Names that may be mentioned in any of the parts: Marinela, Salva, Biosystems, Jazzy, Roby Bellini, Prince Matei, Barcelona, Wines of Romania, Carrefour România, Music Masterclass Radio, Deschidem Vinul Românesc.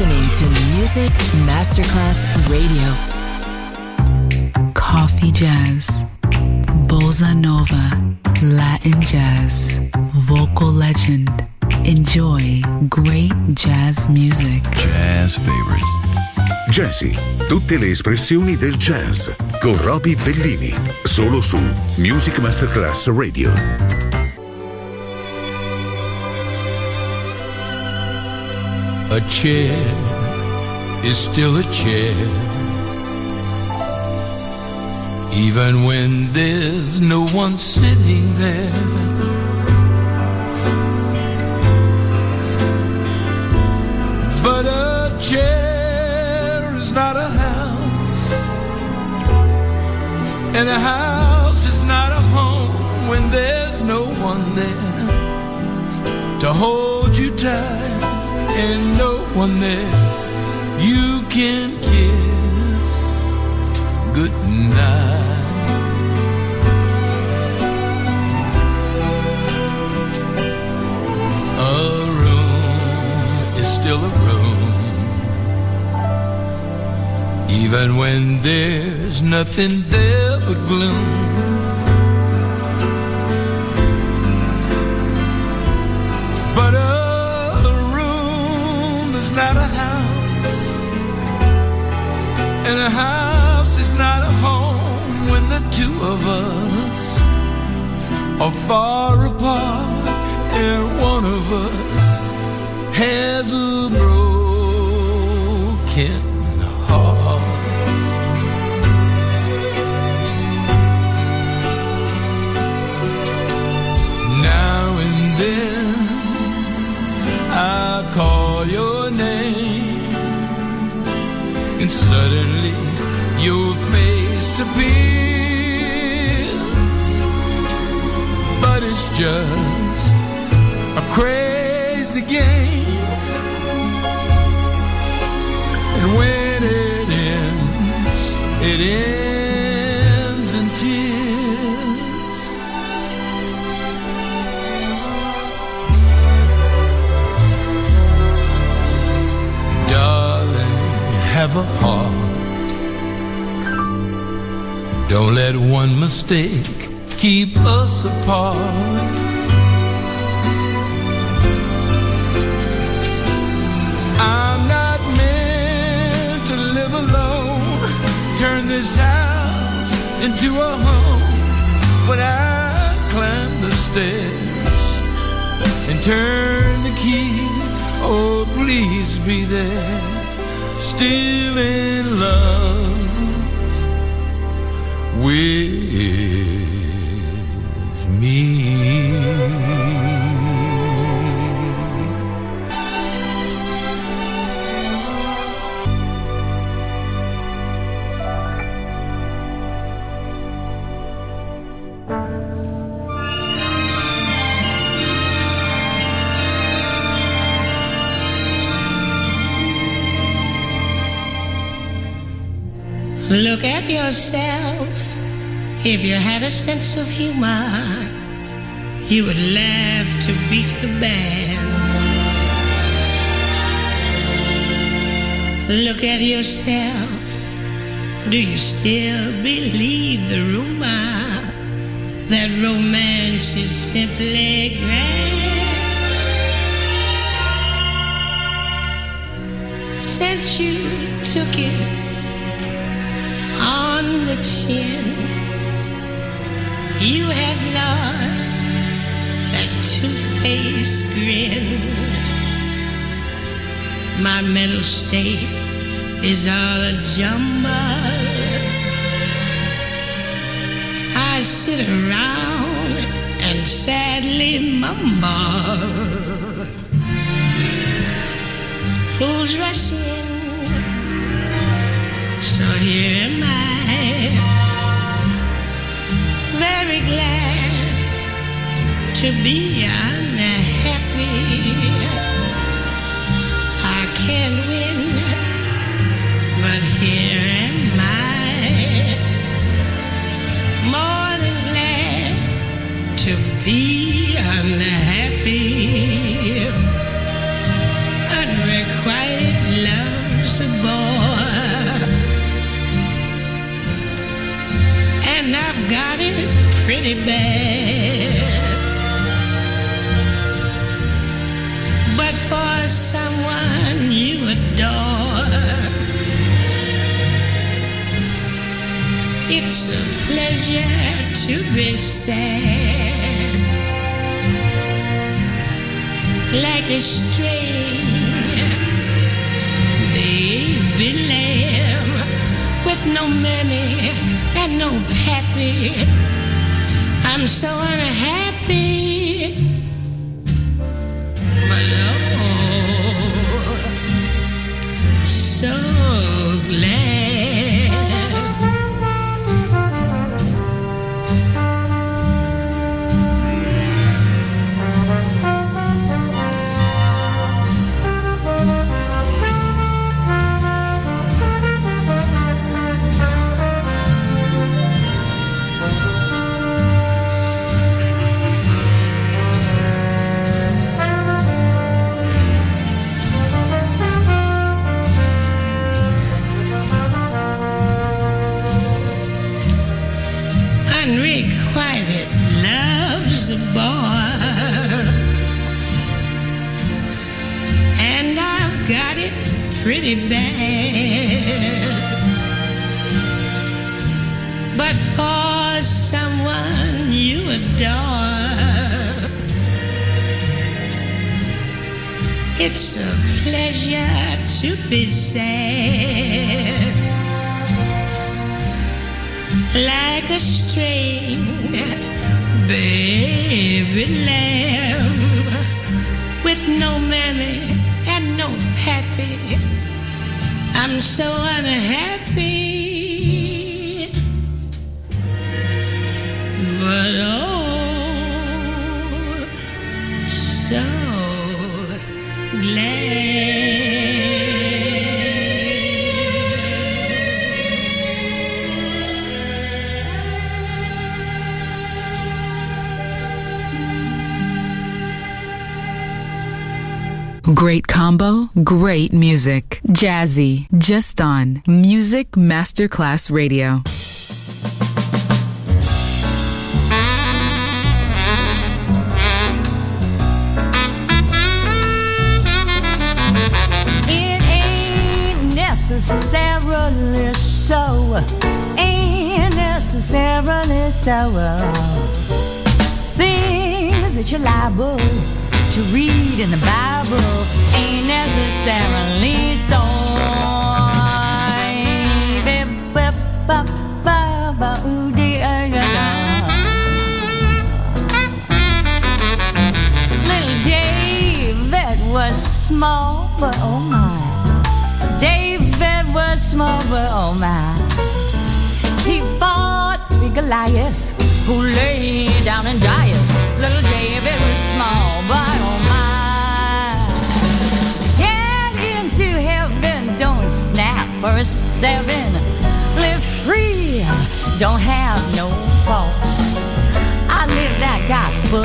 listening to Music Masterclass Radio. Coffee jazz, bossa nova, Latin jazz, vocal legend. Enjoy great jazz music. Jazz favorites. Jazzy, tutte le espressioni del jazz con Roby Bellini, solo su Music Masterclass Radio. A chair is still a chair, even when there's no one sitting there. But a chair is not a house, and a house is not a home when there's no one there to hold you tight. And no one there you can kiss goodnight. A room is still a room, even when there's nothing there but gloom. But not a house, and a house is not a home when the two of us are far apart and one of us has a broken heart. Now and then I call your name, and suddenly your face appears, but it's just a crazy game, and when it ends in tears. Have a heart. Don't let one mistake keep us apart. I'm not meant to live alone, turn this house into a home. When I climb the stairs and turn the key, oh please be there. Still in love with me. Look at yourself. If you had a sense of humor, you would laugh to beat the band. Look at yourself. Do you still believe the rumor that romance is simply grand? Since you took it on the chin, you have lost that toothpaste grin. My mental state is all a jumble. I sit around and sadly mumble. Fools rush in, so here am I, very glad to be unhappy. I can't win, but here am I, more than glad to be unhappy. Unrequited love got it pretty bad. But for someone you adore, it's a pleasure to be sad. Like a string baby lamb, with no mammy and no pappy, I'm so unhappy. But oh, so glad pretty bad, but for someone you adore, it's a pleasure to be sad, like a string baby lamb, with no mammy and no pappy, I'm so unhappy, but oh, so glad. Great combo, great music. Jazzy, just on Music Masterclass Radio. It ain't necessarily so, ain't necessarily so. Things that you're liable to read in the Bible ain't necessarily so, little David was small, but oh my, David was small, but oh my, he fought big Goliath, who lay down and died. Little David was small, but oh my. To heaven, don't snap for a seven. Live free, don't have no fault. I live that gospel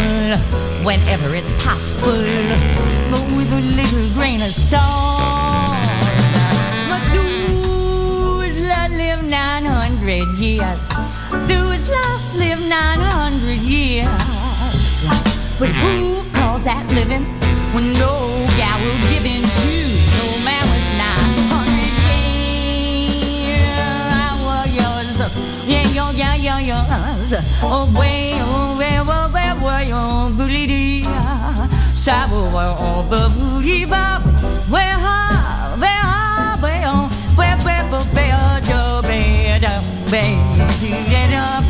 whenever it's possible, but with a little grain of salt. Methuselah lived 900 years. Methuselah lived 900 years. But who calls that living when no guy will give in to? Yeah, yo, yeah, yo, yo. Oh, way, oh, way, oh, way, way, oh, booty dee. Sabo, oh, booty bop. Way, ha, way, ha, way, oh, way, way, way, oh, do, way, do, way, get up.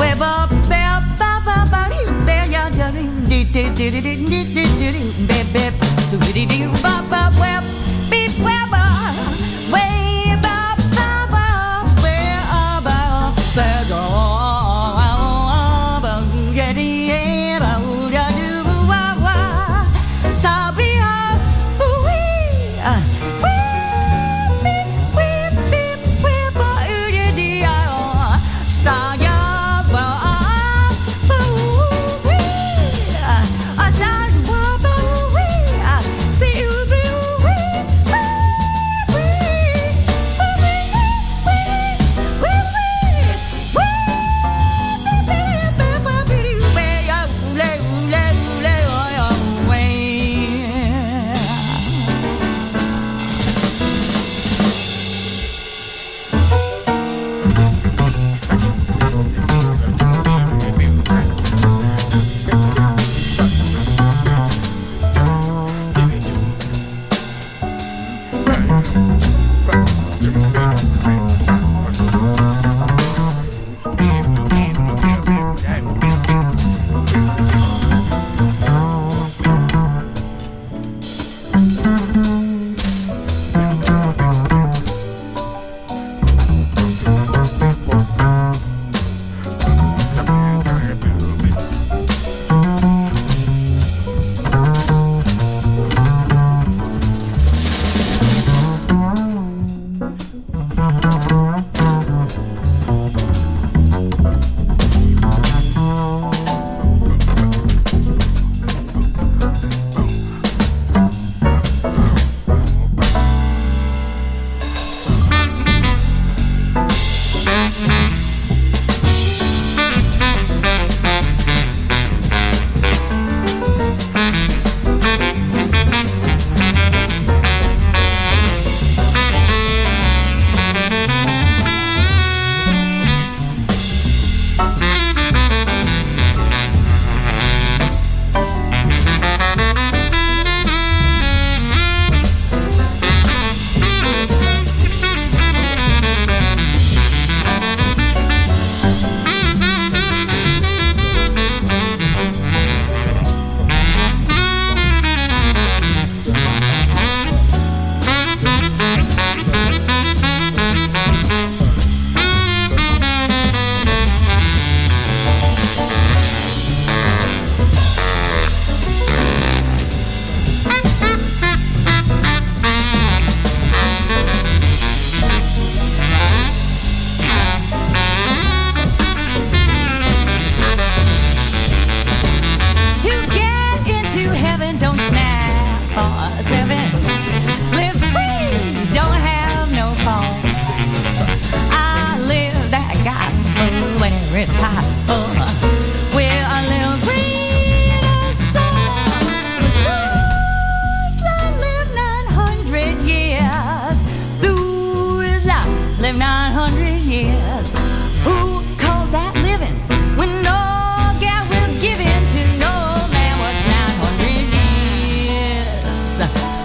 Way, bop, way, bop, bop, bop, you, way, ya, jolly, dee, dee, dee, dee, dee, dee, dee, dee, dee, bip, bip, so, dee, dee, bop, bop, way, beep, way, bop, way, bop.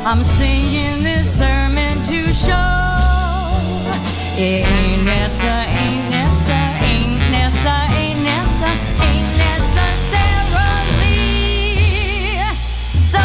I'm singing this sermon to show it ain't Nessa, ain't Nessa, ain't Nessa, ain't Nessa, ain't necessarily so.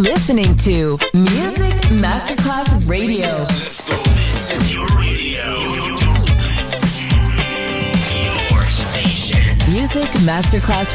Listening to Music Masterclass Radio. This is your radio. Your station. Music Masterclass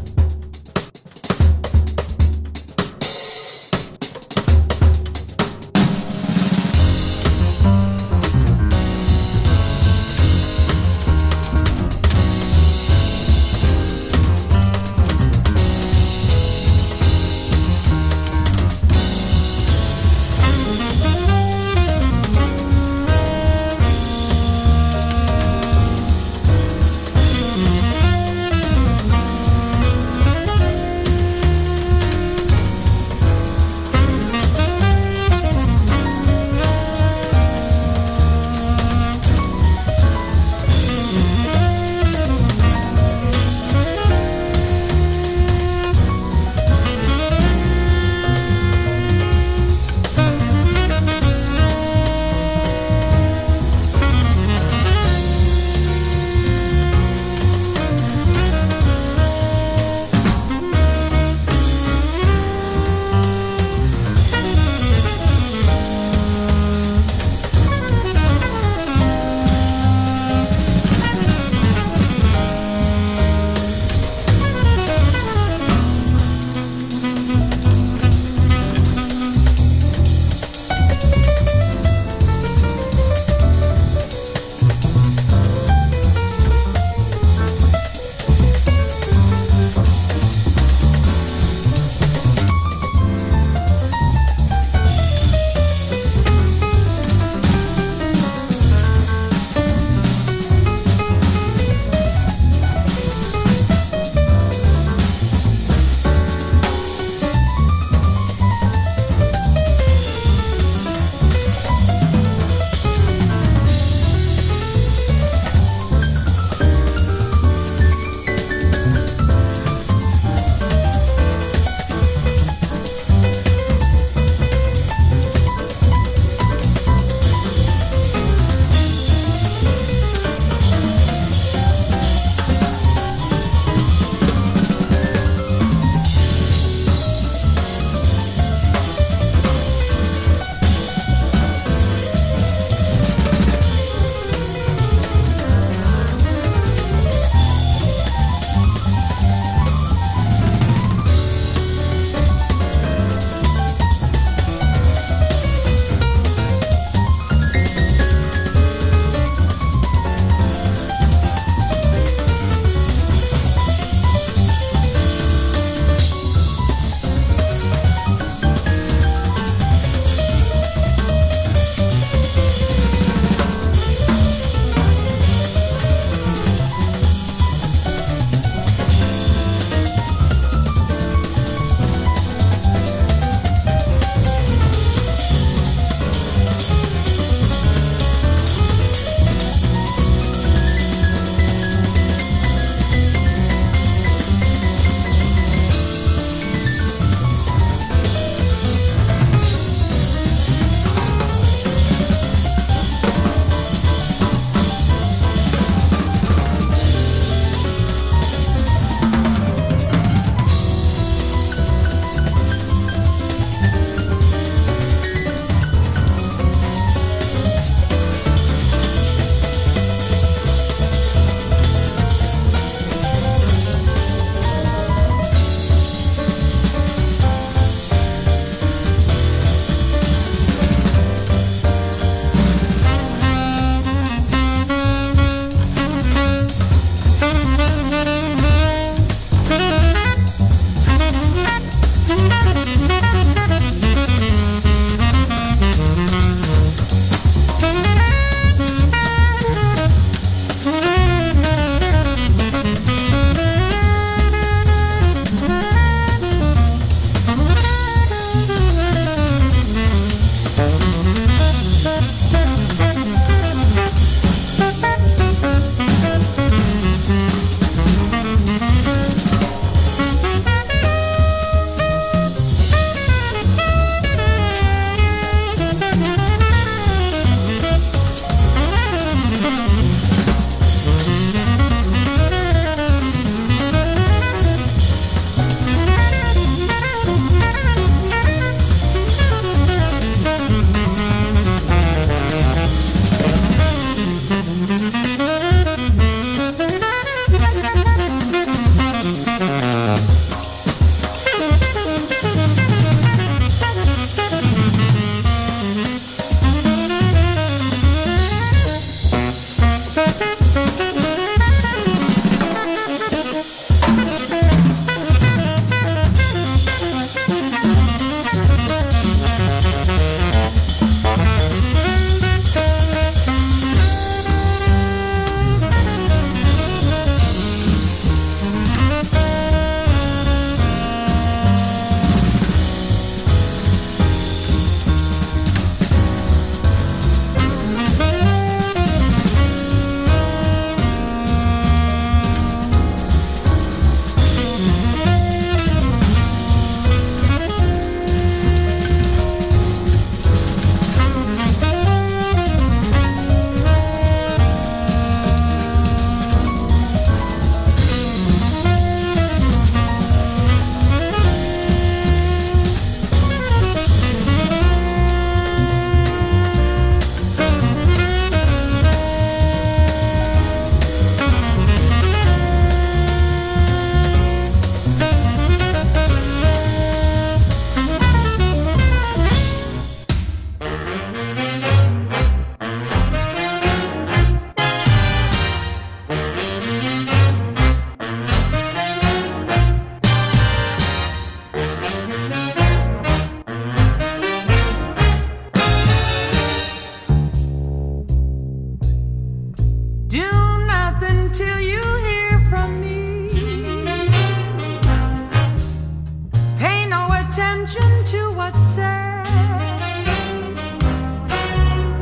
attention to what's said.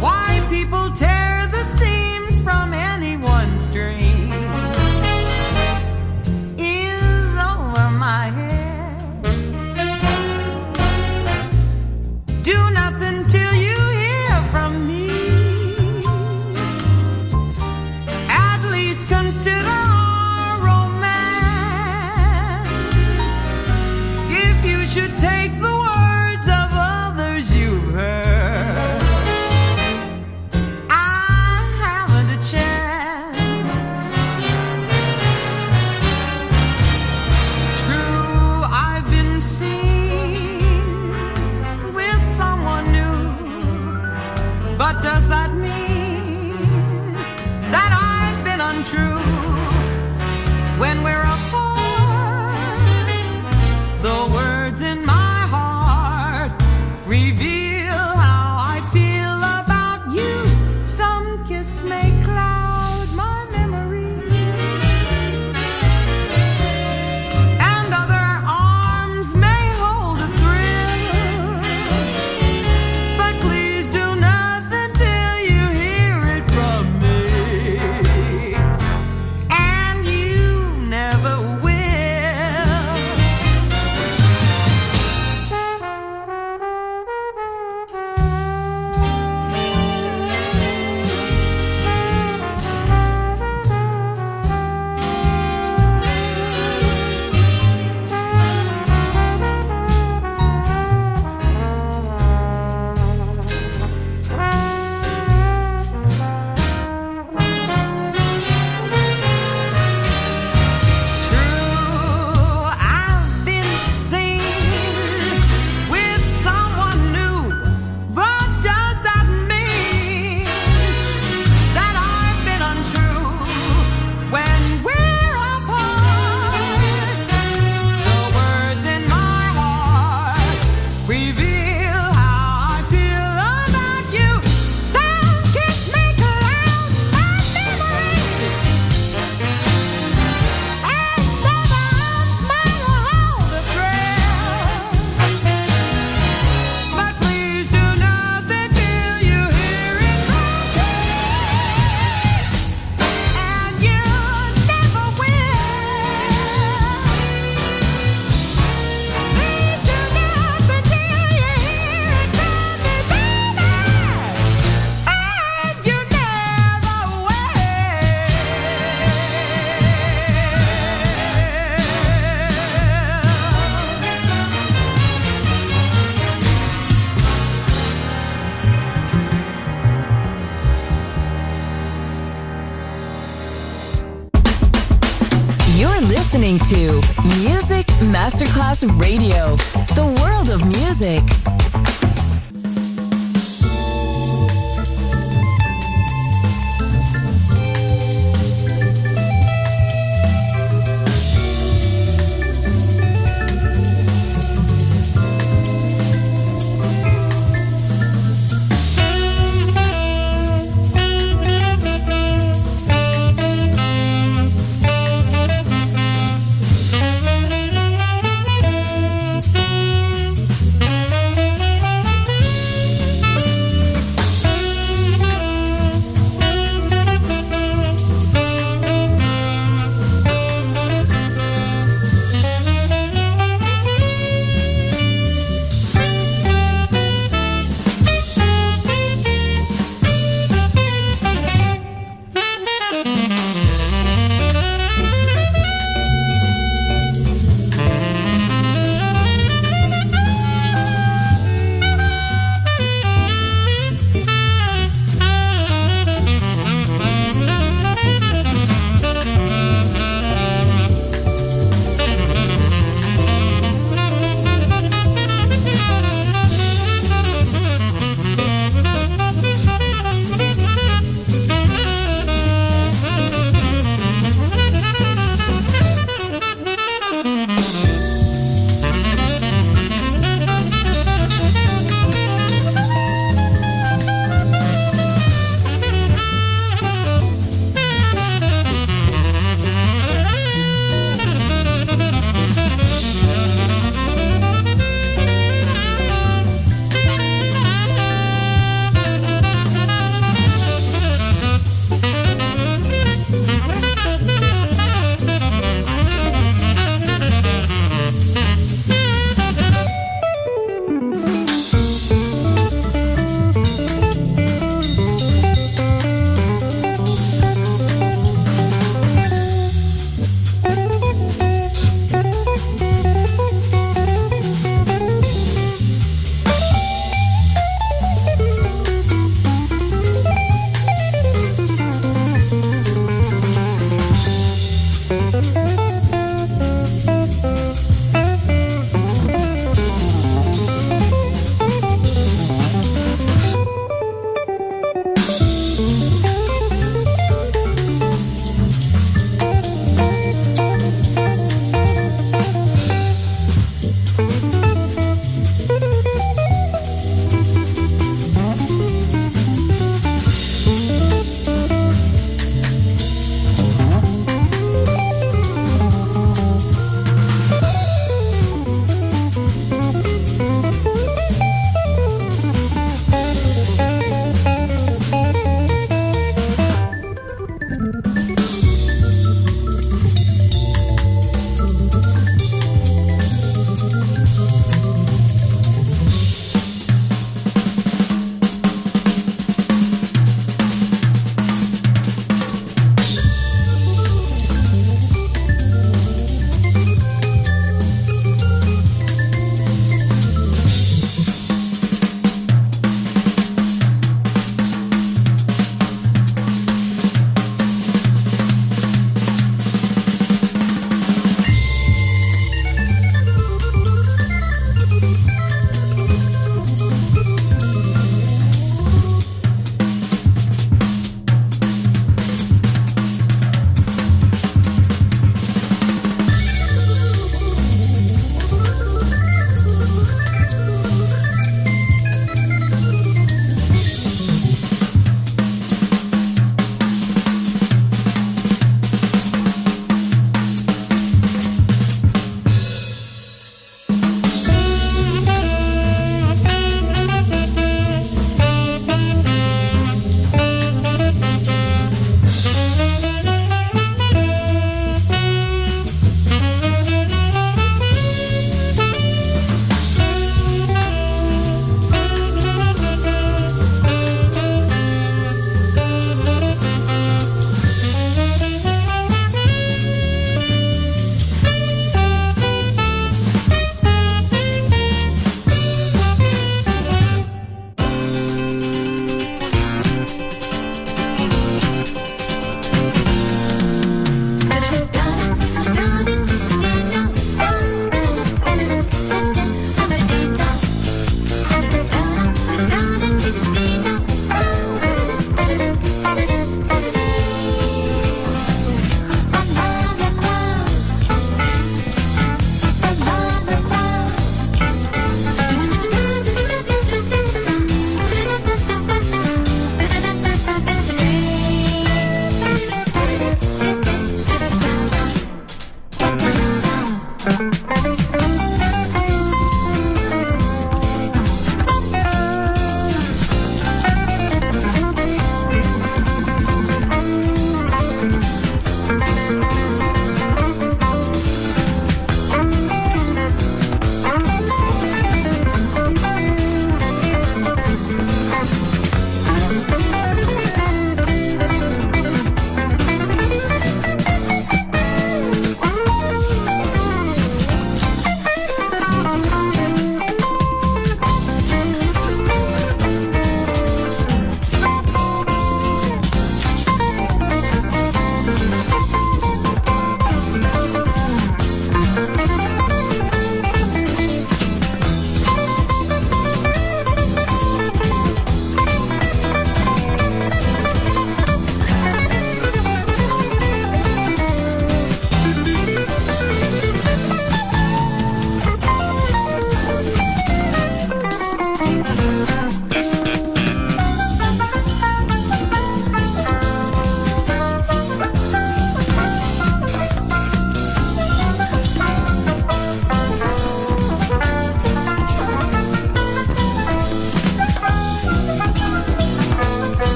Why people tear the seams from anyone's dream is over my head. Do nothing till you hear from me. At least consider should take the words of others you've heard. I haven't a chance. True, I've been seen with someone new, but does that mean that I've been untrue? When we're to Music Masterclass Radio, the world of music.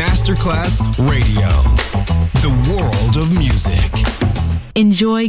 Masterclass Radio, the world of music. Enjoy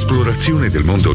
L'esplorazione del mondo